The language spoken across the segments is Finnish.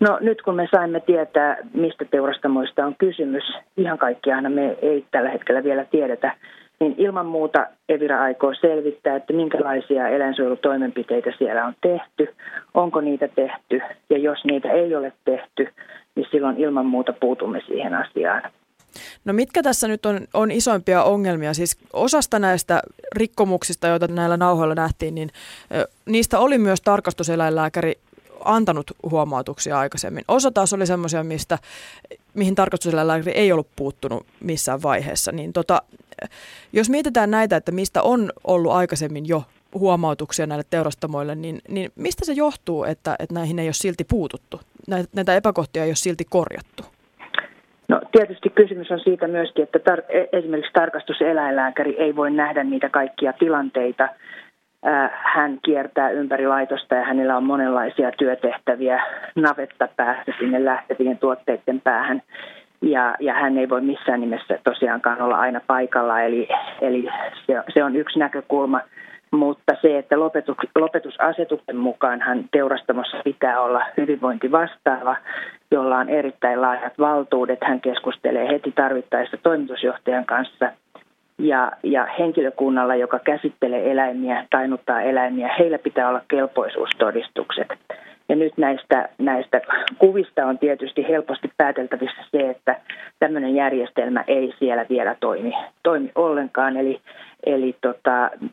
No nyt kun me saimme tietää, mistä teurastamoista on kysymys, ihan kaikkiaan me ei tällä hetkellä vielä tiedetä, niin ilman muuta Evira aikoo selvittää, että minkälaisia eläinsuojelutoimenpiteitä siellä on tehty, onko niitä tehty ja jos niitä ei ole tehty, niin silloin ilman muuta puutumme siihen asiaan. No mitkä tässä nyt on isoimpia ongelmia? Siis osasta näistä rikkomuksista, joita näillä nauhoilla nähtiin, niin niistä oli myös tarkastuseläinlääkäri antanut huomautuksia aikaisemmin. Osa taas oli semmoisia, mihin tarkastuseläinlääkäri ei ollut puuttunut missään vaiheessa. Niin jos mietitään näitä, että mistä on ollut aikaisemmin jo huomautuksia näille teurastamoille, niin mistä se johtuu, että näihin ei ole silti puututtu? Näitä epäkohtia ei ole silti korjattu? No tietysti kysymys on siitä myöskin, että esimerkiksi tarkastuseläinlääkäri ei voi nähdä niitä kaikkia tilanteita. Hän kiertää ympäri laitosta ja hänellä on monenlaisia työtehtäviä navetta päästä sinne lähtevien tuotteiden päähän. Ja hän ei voi missään nimessä tosiaankaan olla aina paikalla, eli se on yksi näkökulma. Mutta se, että lopetusasetuksen mukaanhan teurastamossa pitää olla hyvinvointivastaava, jolla on erittäin laajat valtuudet. Hän keskustelee heti tarvittaessa toimitusjohtajan kanssa. Ja henkilökunnalla, joka käsittelee eläimiä, tainuttaa eläimiä, heillä pitää olla kelpoisuustodistukset. Ja nyt näistä kuvista on tietysti helposti pääteltävissä se, että tämmöinen järjestelmä ei siellä vielä toimi ollenkaan. Eli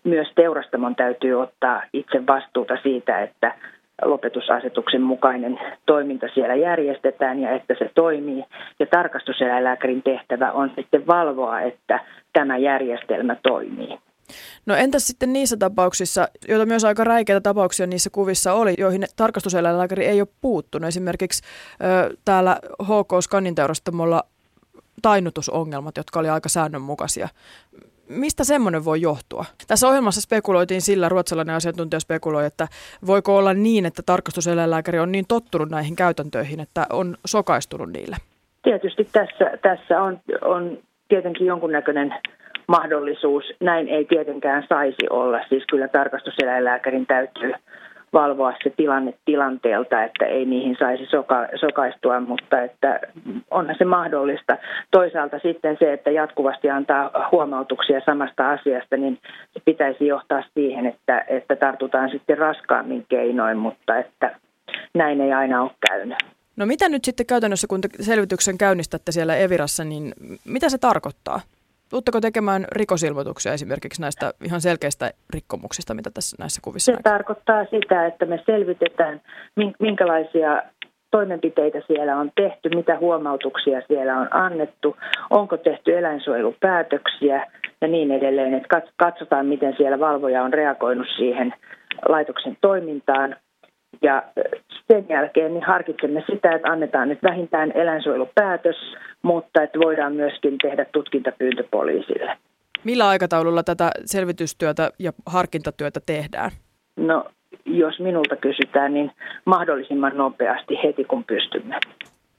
myös teurastamon täytyy ottaa itse vastuuta siitä, että lopetusasetuksen mukainen toiminta siellä järjestetään ja että se toimii. Ja tarkastuseläinlääkärin tehtävä on sitten valvoa, että tämä järjestelmä toimii. No entäs sitten niissä tapauksissa, joita myös aika räikeitä tapauksia niissä kuvissa oli, joihin tarkastuseläinlääkäri ei ole puuttunut. Esimerkiksi täällä HK-Scanin teurastamolla tainnutusongelmat, jotka oli aika säännönmukaisia. Mistä semmoinen voi johtua? Tässä ohjelmassa spekuloitiin sillä, ruotsalainen asiantuntija spekuloi, että voiko olla niin, että tarkastuseläinlääkäri on niin tottunut näihin käytäntöihin, että on sokaistunut niille? Tietysti tässä on tietenkin jonkunnäköinen mahdollisuus. Näin ei tietenkään saisi olla. Siis kyllä tarkastuseläinlääkärin täytyy valvoa se tilanne tilanteelta, että ei niihin saisi sokaistua, mutta että onhan se mahdollista. Toisaalta sitten se, että jatkuvasti antaa huomautuksia samasta asiasta, niin se pitäisi johtaa siihen, että tartutaan sitten raskaammin keinoin, mutta että näin ei aina ole käynyt. No mitä nyt sitten käytännössä, kun te selvityksen käynnistätte siellä Evirassa, niin mitä se tarkoittaa? Tuutteko tekemään rikosilmoituksia esimerkiksi näistä ihan selkeistä rikkomuksista, mitä tässä näissä kuvissa näkyy? Se tarkoittaa sitä, että me selvitetään, minkälaisia toimenpiteitä siellä on tehty, mitä huomautuksia siellä on annettu, onko tehty eläinsuojelupäätöksiä ja niin edelleen. Että katsotaan, miten siellä valvoja on reagoinut siihen laitoksen toimintaan. Ja sen jälkeen niin harkitsemme sitä, että annetaan nyt vähintään eläinsuojelupäätös, mutta että voidaan myöskin tehdä tutkintapyyntö poliisille. Millä aikataululla tätä selvitystyötä ja harkintatyötä tehdään? No, jos minulta kysytään, niin mahdollisimman nopeasti heti kun pystymme.